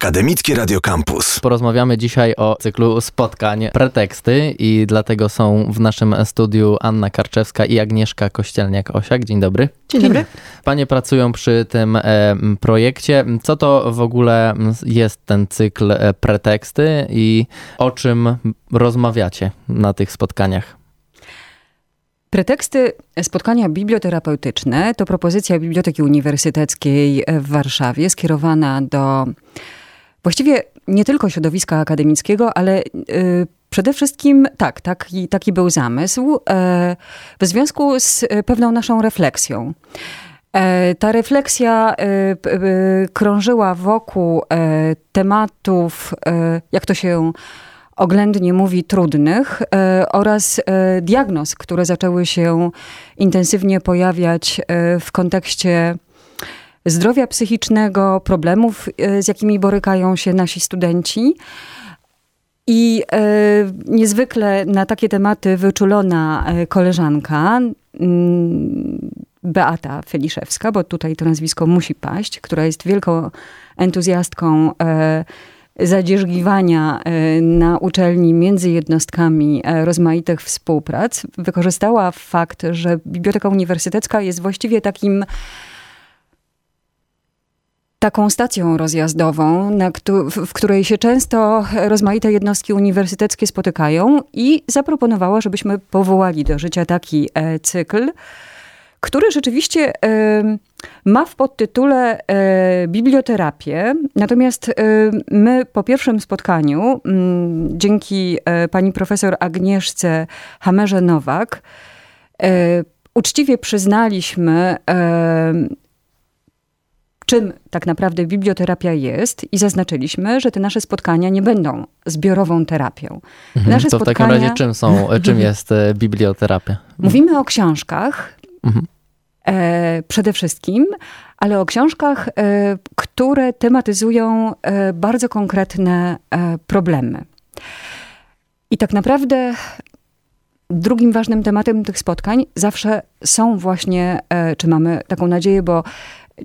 Akademicki Radiokampus. Porozmawiamy dzisiaj o cyklu spotkań Preteksty i dlatego są w naszym studiu Anna Karczewska i Agnieszka Kościelniak-Osiak. Dzień dobry. Dzień dobry. Panie pracują przy tym projekcie. Co to w ogóle jest ten cykl Preteksty i o czym rozmawiacie na tych spotkaniach? Preteksty spotkania biblioterapeutyczne to propozycja Biblioteki Uniwersyteckiej w Warszawie skierowana do właściwie nie tylko środowiska akademickiego, ale przede wszystkim taki był zamysł w związku z pewną naszą refleksją. Ta refleksja krążyła wokół tematów, jak to się oględnie mówi, trudnych oraz diagnoz, które zaczęły się intensywnie pojawiać w kontekście zdrowia psychicznego, problemów, z jakimi borykają się nasi studenci. I niezwykle na takie tematy wyczulona koleżanka Beata Feliszewska, bo tutaj to nazwisko musi paść, która jest wielką entuzjastką zadzierzgiwania na uczelni między jednostkami rozmaitych współprac, wykorzystała fakt, że Biblioteka Uniwersytecka jest właściwie taką stacją rozjazdową, w której się często rozmaite jednostki uniwersyteckie spotykają, i zaproponowała, żebyśmy powołali do życia taki cykl, który rzeczywiście ma w podtytule biblioterapię. Natomiast my po pierwszym spotkaniu, dzięki pani profesor Agnieszce Hamerz-Nowak, uczciwie przyznaliśmy, czym tak naprawdę biblioterapia jest, i zaznaczyliśmy, że te nasze spotkania nie będą zbiorową terapią. Nasze to w takim razie czym jest biblioterapia? Mówimy o książkach, przede wszystkim, ale o książkach, które tematyzują bardzo konkretne problemy. I tak naprawdę drugim ważnym tematem tych spotkań zawsze są właśnie, czy mamy taką nadzieję, bo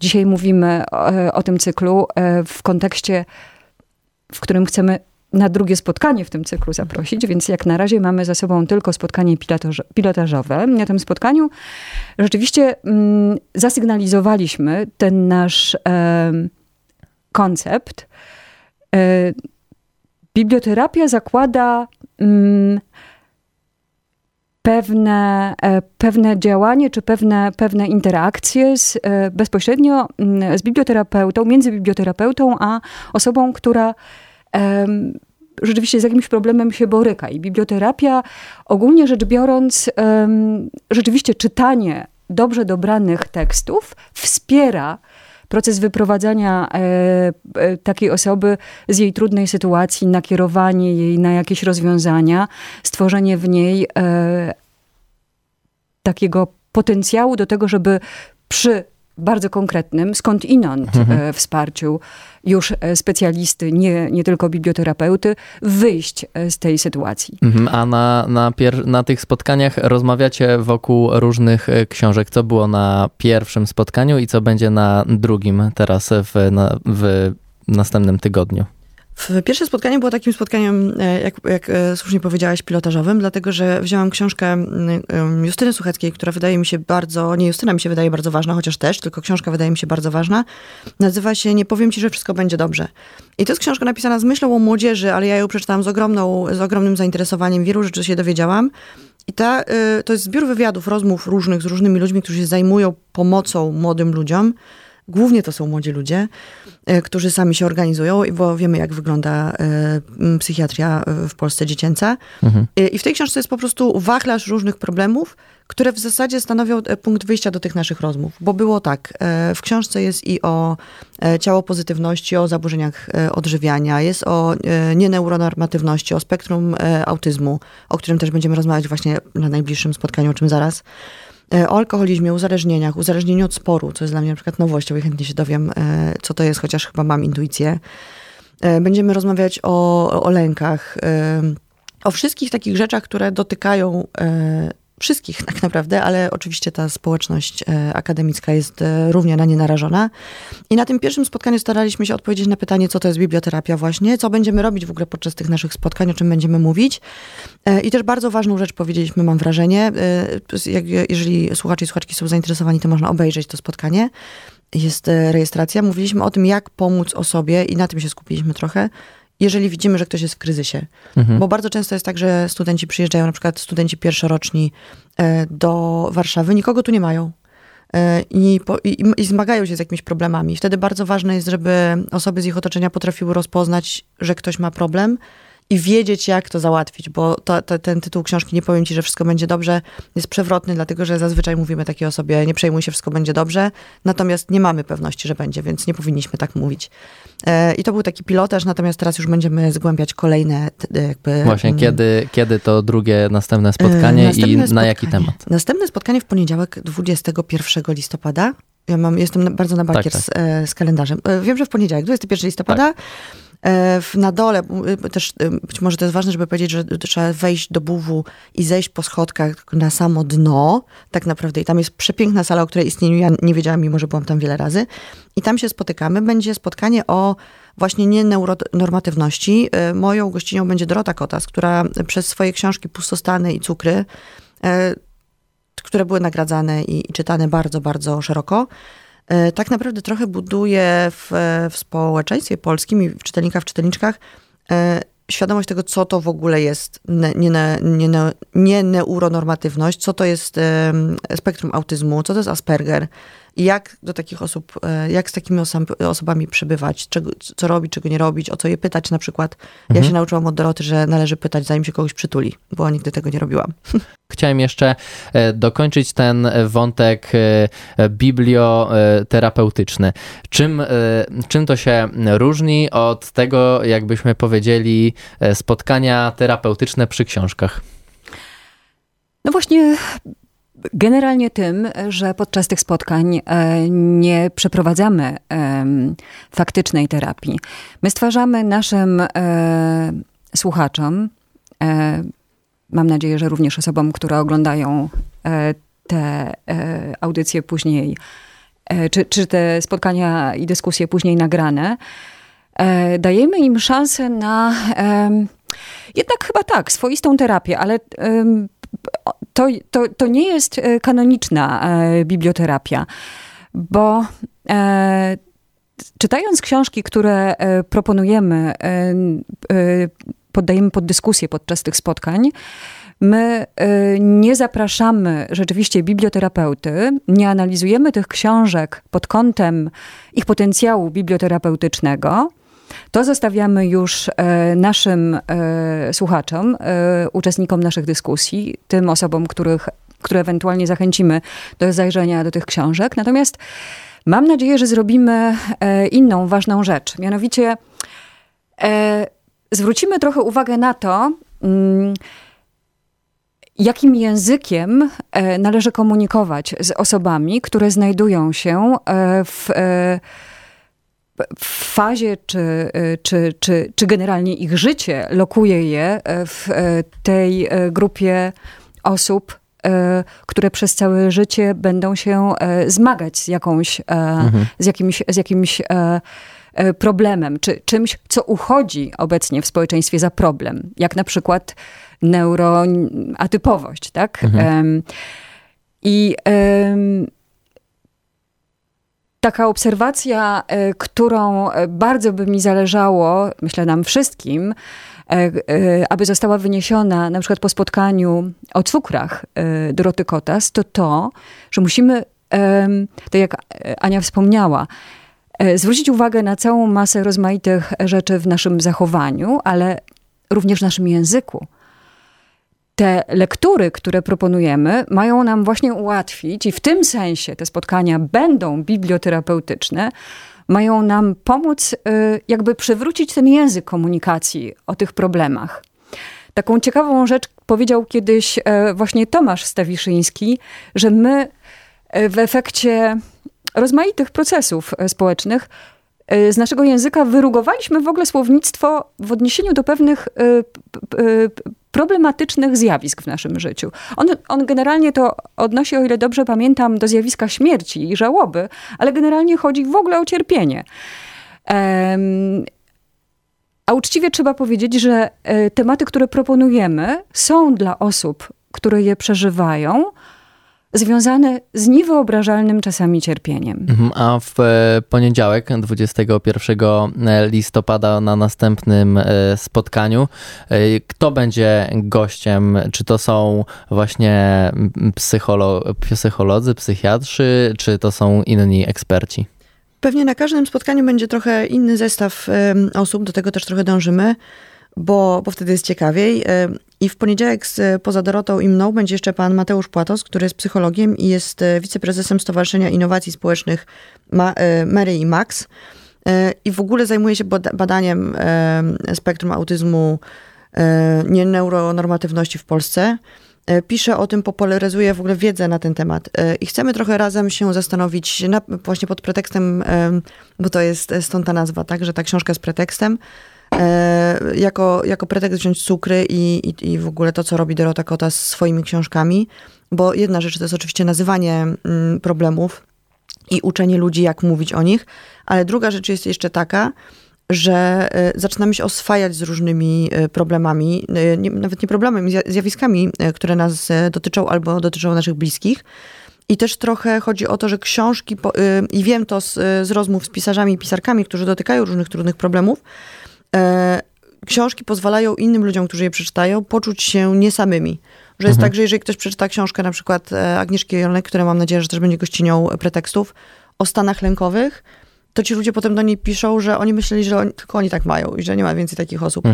dzisiaj mówimy o tym cyklu w kontekście, w którym chcemy na drugie spotkanie w tym cyklu zaprosić, więc jak na razie mamy za sobą tylko spotkanie pilotażowe. Na tym spotkaniu rzeczywiście zasygnalizowaliśmy ten nasz koncept. Biblioterapia zakłada pewne działanie, czy pewne interakcje bezpośrednio z biblioterapeutą, między biblioterapeutą a osobą, która rzeczywiście z jakimś problemem się boryka. I biblioterapia, ogólnie rzecz biorąc, rzeczywiście czytanie dobrze dobranych tekstów wspiera proces wyprowadzania takiej osoby z jej trudnej sytuacji, nakierowanie jej na jakieś rozwiązania, stworzenie w niej takiego potencjału do tego, żeby przy bardzo konkretnym, skądinąd wsparciu już specjalisty, nie tylko biblioterapeuty, wyjść z tej sytuacji. A na tych spotkaniach rozmawiacie wokół różnych książek. Co było na pierwszym spotkaniu i co będzie na drugim teraz w następnym tygodniu? Pierwsze spotkanie było takim spotkaniem, jak słusznie powiedziałaś, pilotażowym, dlatego że wzięłam książkę Justyny Sucheckiej, która wydaje mi się bardzo ważna, chociaż też, tylko książka wydaje mi się bardzo ważna. Nazywa się Nie powiem ci, że wszystko będzie dobrze. I to jest książka napisana z myślą o młodzieży, ale ja ją przeczytałam z ogromnym zainteresowaniem, wielu rzeczy się dowiedziałam. I to jest zbiór wywiadów, rozmów różnych z różnymi ludźmi, którzy się zajmują pomocą młodym ludziom. Głównie to są młodzi ludzie, którzy sami się organizują, bo wiemy, jak wygląda psychiatria w Polsce dziecięca. I w tej książce jest po prostu wachlarz różnych problemów, które w zasadzie stanowią punkt wyjścia do tych naszych rozmów. Bo było tak, w książce jest i o ciało pozytywności, o zaburzeniach odżywiania, jest o nieneuronormatywności, o spektrum autyzmu, o którym też będziemy rozmawiać właśnie na najbliższym spotkaniu, o czym zaraz. O alkoholizmie, uzależnieniach, uzależnieniu od sporu, co jest dla mnie na przykład nowością i chętnie się dowiem, co to jest, chociaż chyba mam intuicję. Będziemy rozmawiać o lękach, o wszystkich takich rzeczach, które dotykają wszystkich tak naprawdę, ale oczywiście ta społeczność akademicka jest równie na nie narażona. I na tym pierwszym spotkaniu staraliśmy się odpowiedzieć na pytanie, co to jest biblioterapia właśnie, co będziemy robić w ogóle podczas tych naszych spotkań, o czym będziemy mówić. I też bardzo ważną rzecz powiedzieliśmy, mam wrażenie, jeżeli słuchacze i słuchaczki są zainteresowani, to można obejrzeć to spotkanie. Jest rejestracja. Mówiliśmy o tym, jak pomóc osobie i na tym się skupiliśmy trochę, jeżeli widzimy, że ktoś jest w kryzysie. Mhm. Bo bardzo często jest tak, że studenci przyjeżdżają, na przykład studenci pierwszoroczni do Warszawy, nikogo tu nie mają i zmagają się z jakimiś problemami. Wtedy bardzo ważne jest, żeby osoby z ich otoczenia potrafiły rozpoznać, że ktoś ma problem i wiedzieć, jak to załatwić, bo ten tytuł książki Nie powiem ci, że wszystko będzie dobrze jest przewrotny, dlatego że zazwyczaj mówimy takiej osobie, nie przejmuj się, wszystko będzie dobrze, natomiast nie mamy pewności, że będzie, więc nie powinniśmy tak mówić. I to był taki pilotaż, natomiast teraz już będziemy zgłębiać kolejne jakby... Właśnie, kiedy to drugie, następne spotkanie na jaki temat? Następne spotkanie w poniedziałek 21 listopada. Ja jestem bardzo na bakier z kalendarzem. Wiem, że w poniedziałek, 21 listopada, tak. Na dole, też być może to jest ważne, żeby powiedzieć, że trzeba wejść do BÓW-u i zejść po schodkach na samo dno, tak naprawdę. I tam jest przepiękna sala, o której istnieniu ja nie wiedziałam, mimo że byłam tam wiele razy. I tam się spotykamy. Będzie spotkanie o właśnie nienormatywności. Moją gościnią będzie Dorota Kotas, która przez swoje książki Pustostany i Cukry, które były nagradzane i czytane bardzo, bardzo szeroko, tak naprawdę trochę buduje w społeczeństwie polskim i w czytelnikach, w czytelniczkach świadomość tego, co to w ogóle jest neuronormatywność, co to jest spektrum autyzmu, co to jest Asperger, jak do takich osób, jak z takimi osobami przebywać, co robić, czego nie robić, o co je pytać na przykład. Mhm. Ja się nauczyłam od Doroty, że należy pytać, zanim się kogoś przytuli, bo nigdy tego nie robiłam. Chciałem jeszcze dokończyć ten wątek biblioterapeutyczny. Czym to się różni od tego, jakbyśmy powiedzieli, spotkania terapeutyczne przy książkach? No właśnie... Generalnie tym, że podczas tych spotkań nie przeprowadzamy faktycznej terapii. My stwarzamy naszym słuchaczom, mam nadzieję, że również osobom, które oglądają te audycje później, czy te spotkania i dyskusje później nagrane, dajemy im szansę na jednak chyba tak, swoistą terapię, ale... To nie jest kanoniczna biblioterapia, bo czytając książki, które proponujemy, poddajemy pod dyskusję podczas tych spotkań, my nie zapraszamy rzeczywiście biblioterapeuty, nie analizujemy tych książek pod kątem ich potencjału biblioterapeutycznego. To zostawiamy już naszym słuchaczom, uczestnikom naszych dyskusji, tym osobom, które ewentualnie zachęcimy do zajrzenia do tych książek. Natomiast mam nadzieję, że zrobimy inną ważną rzecz. Mianowicie zwrócimy trochę uwagę na to, jakim językiem należy komunikować z osobami, które znajdują się w fazie, czy generalnie ich życie lokuje je w tej grupie osób, które przez całe życie będą się zmagać z jakimś problemem, czy czymś, co uchodzi obecnie w społeczeństwie za problem, jak na przykład neuroatypowość, tak? Mhm. I taka obserwacja, którą bardzo by mi zależało, myślę nam wszystkim, aby została wyniesiona na przykład po spotkaniu o cukrach Doroty Kotas, to, że musimy, tak jak Ania wspomniała, zwrócić uwagę na całą masę rozmaitych rzeczy w naszym zachowaniu, ale również w naszym języku. Te lektury, które proponujemy, mają nam właśnie ułatwić i w tym sensie te spotkania będą biblioterapeutyczne, mają nam pomóc jakby przywrócić ten język komunikacji o tych problemach. Taką ciekawą rzecz powiedział kiedyś właśnie Tomasz Stawiszyński, że my w efekcie rozmaitych procesów społecznych z naszego języka wyrugowaliśmy w ogóle słownictwo w odniesieniu do pewnych problematycznych zjawisk w naszym życiu. On generalnie to odnosi, o ile dobrze pamiętam, do zjawiska śmierci i żałoby, ale generalnie chodzi w ogóle o cierpienie. A uczciwie trzeba powiedzieć, że tematy, które proponujemy, są dla osób, które je przeżywają, związane z niewyobrażalnym czasami cierpieniem. A w poniedziałek, 21 listopada na następnym spotkaniu, kto będzie gościem? Czy to są właśnie psycholodzy, psychiatrzy, czy to są inni eksperci? Pewnie na każdym spotkaniu będzie trochę inny zestaw osób, do tego też trochę dążymy, bo wtedy jest ciekawiej. I w poniedziałek poza Dorotą i mną będzie jeszcze pan Mateusz Płatos, który jest psychologiem i jest wiceprezesem Stowarzyszenia Innowacji Społecznych Mary i Max. I w ogóle zajmuje się badaniem spektrum autyzmu, neuronormatywności w Polsce. Pisze o tym, popularyzuje w ogóle wiedzę na ten temat. I chcemy trochę razem się zastanowić, właśnie pod pretekstem, bo to jest stąd ta nazwa, tak, że ta książka z pretekstem, jako pretekst wziąć Cukry i w ogóle to, co robi Dorota Kotas swoimi książkami, bo jedna rzecz to jest oczywiście nazywanie problemów i uczenie ludzi, jak mówić o nich, ale druga rzecz jest jeszcze taka, że zaczynamy się oswajać z różnymi problemami, nawet nie problemami, zjawiskami, które nas dotyczą albo dotyczą naszych bliskich. I też trochę chodzi o to, że książki, i wiem to z rozmów z pisarzami i pisarkami, którzy dotykają różnych trudnych problemów, książki pozwalają innym ludziom, którzy je przeczytają, poczuć się nie samymi. Że jest tak, że jeżeli ktoś przeczyta książkę na przykład Agnieszki Jolnek, która mam nadzieję, że też będzie gościnią pretekstów, o stanach lękowych, to ci ludzie potem do niej piszą, że oni myśleli, że tylko oni tak mają i że nie ma więcej takich osób.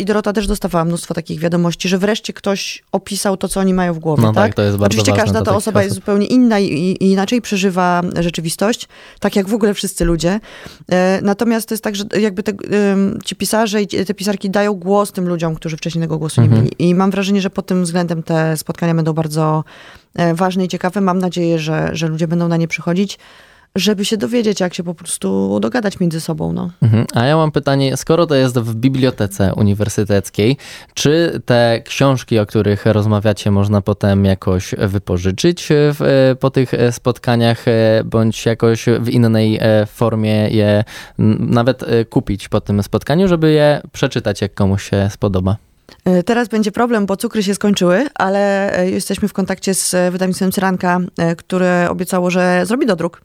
I Dorota też dostawała mnóstwo takich wiadomości, że wreszcie ktoś opisał to, co oni mają w głowie. No tak, to jest bardzo ważne. Oczywiście każda ta osoba jest zupełnie inna i inaczej przeżywa rzeczywistość, tak jak w ogóle wszyscy ludzie. Natomiast to jest tak, że jakby ci pisarze i te pisarki dają głos tym ludziom, którzy wcześniej tego głosu nie mieli. I mam wrażenie, że pod tym względem te spotkania będą bardzo ważne i ciekawe. Mam nadzieję, że ludzie będą na nie przychodzić, żeby się dowiedzieć, jak się po prostu dogadać między sobą. No. A ja mam pytanie, skoro to jest w bibliotece uniwersyteckiej, czy te książki, o których rozmawiacie, można potem jakoś wypożyczyć po tych spotkaniach, bądź jakoś w innej formie je nawet kupić po tym spotkaniu, żeby je przeczytać, jak komuś się spodoba? Teraz będzie problem, bo Cukry się skończyły, ale jesteśmy w kontakcie z wydawnictwem Cyranka, które obiecało, że zrobi dodruk,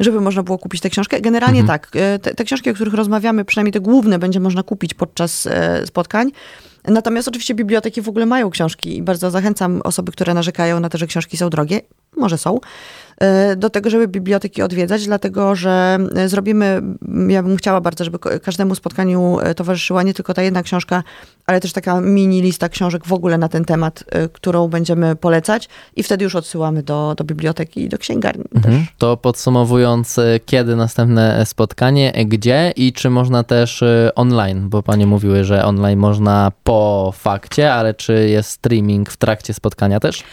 żeby można było kupić tę książkę. Generalnie tak, te książki, o których rozmawiamy, przynajmniej te główne, będzie można kupić podczas spotkań. Natomiast oczywiście biblioteki w ogóle mają książki i bardzo zachęcam osoby, które narzekają na to, że książki są drogie, może są, do tego, żeby biblioteki odwiedzać, dlatego, że zrobimy, ja bym chciała bardzo, żeby każdemu spotkaniu towarzyszyła nie tylko ta jedna książka, ale też taka mini lista książek w ogóle na ten temat, którą będziemy polecać i wtedy już odsyłamy do biblioteki i do księgarni też. To podsumowując, kiedy następne spotkanie, gdzie i czy można też online, bo panie mówiły, że online można po fakcie, ale czy jest streaming w trakcie spotkania też?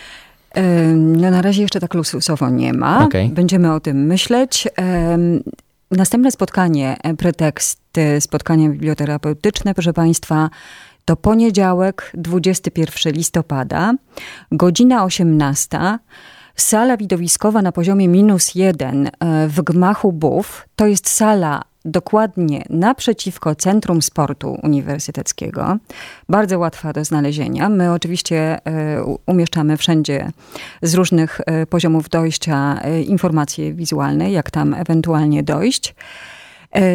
No na razie jeszcze tak luksusowo nie ma. Okay. Będziemy o tym myśleć. Następne spotkanie, preteksty, spotkanie biblioterapeutyczne, proszę Państwa, to poniedziałek, 21 listopada, godzina 18. Sala widowiskowa na poziomie -1 w gmachu BÓW. To jest sala dokładnie naprzeciwko Centrum Sportu Uniwersyteckiego. Bardzo łatwa do znalezienia. My oczywiście umieszczamy wszędzie z różnych poziomów dojścia informacje wizualne, jak tam ewentualnie dojść.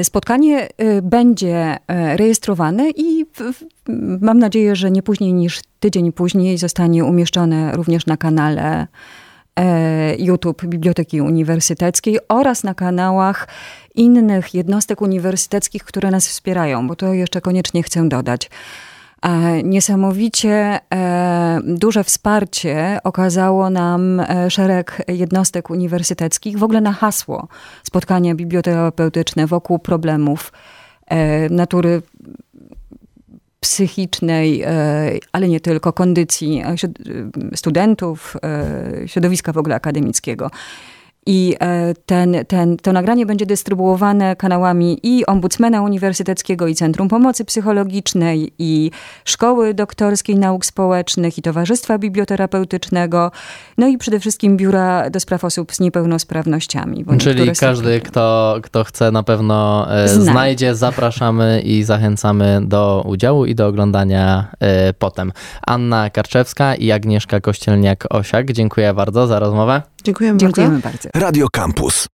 Spotkanie będzie rejestrowane i mam nadzieję, że nie później niż tydzień później zostanie umieszczone również na kanale YouTube Biblioteki Uniwersyteckiej oraz na kanałach innych jednostek uniwersyteckich, które nas wspierają, bo to jeszcze koniecznie chcę dodać. Niesamowicie duże wsparcie okazało nam szereg jednostek uniwersyteckich w ogóle na hasło spotkania biblioterapeutyczne wokół problemów natury psychicznej, ale nie tylko, kondycji studentów, środowiska w ogóle akademickiego. I to nagranie będzie dystrybuowane kanałami i Ombudsmana Uniwersyteckiego, i Centrum Pomocy Psychologicznej, i Szkoły Doktorskiej Nauk Społecznych, i Towarzystwa Biblioterapeutycznego, no i przede wszystkim Biura do Spraw Osób z Niepełnosprawnościami. Czyli każdy, kto chce, na pewno znajdzie. Zapraszamy i zachęcamy do udziału i do oglądania potem. Anna Karczewska i Agnieszka Kościelniak-Osiak, dziękuję bardzo za rozmowę. Dziękujemy bardzo. Radio Campus.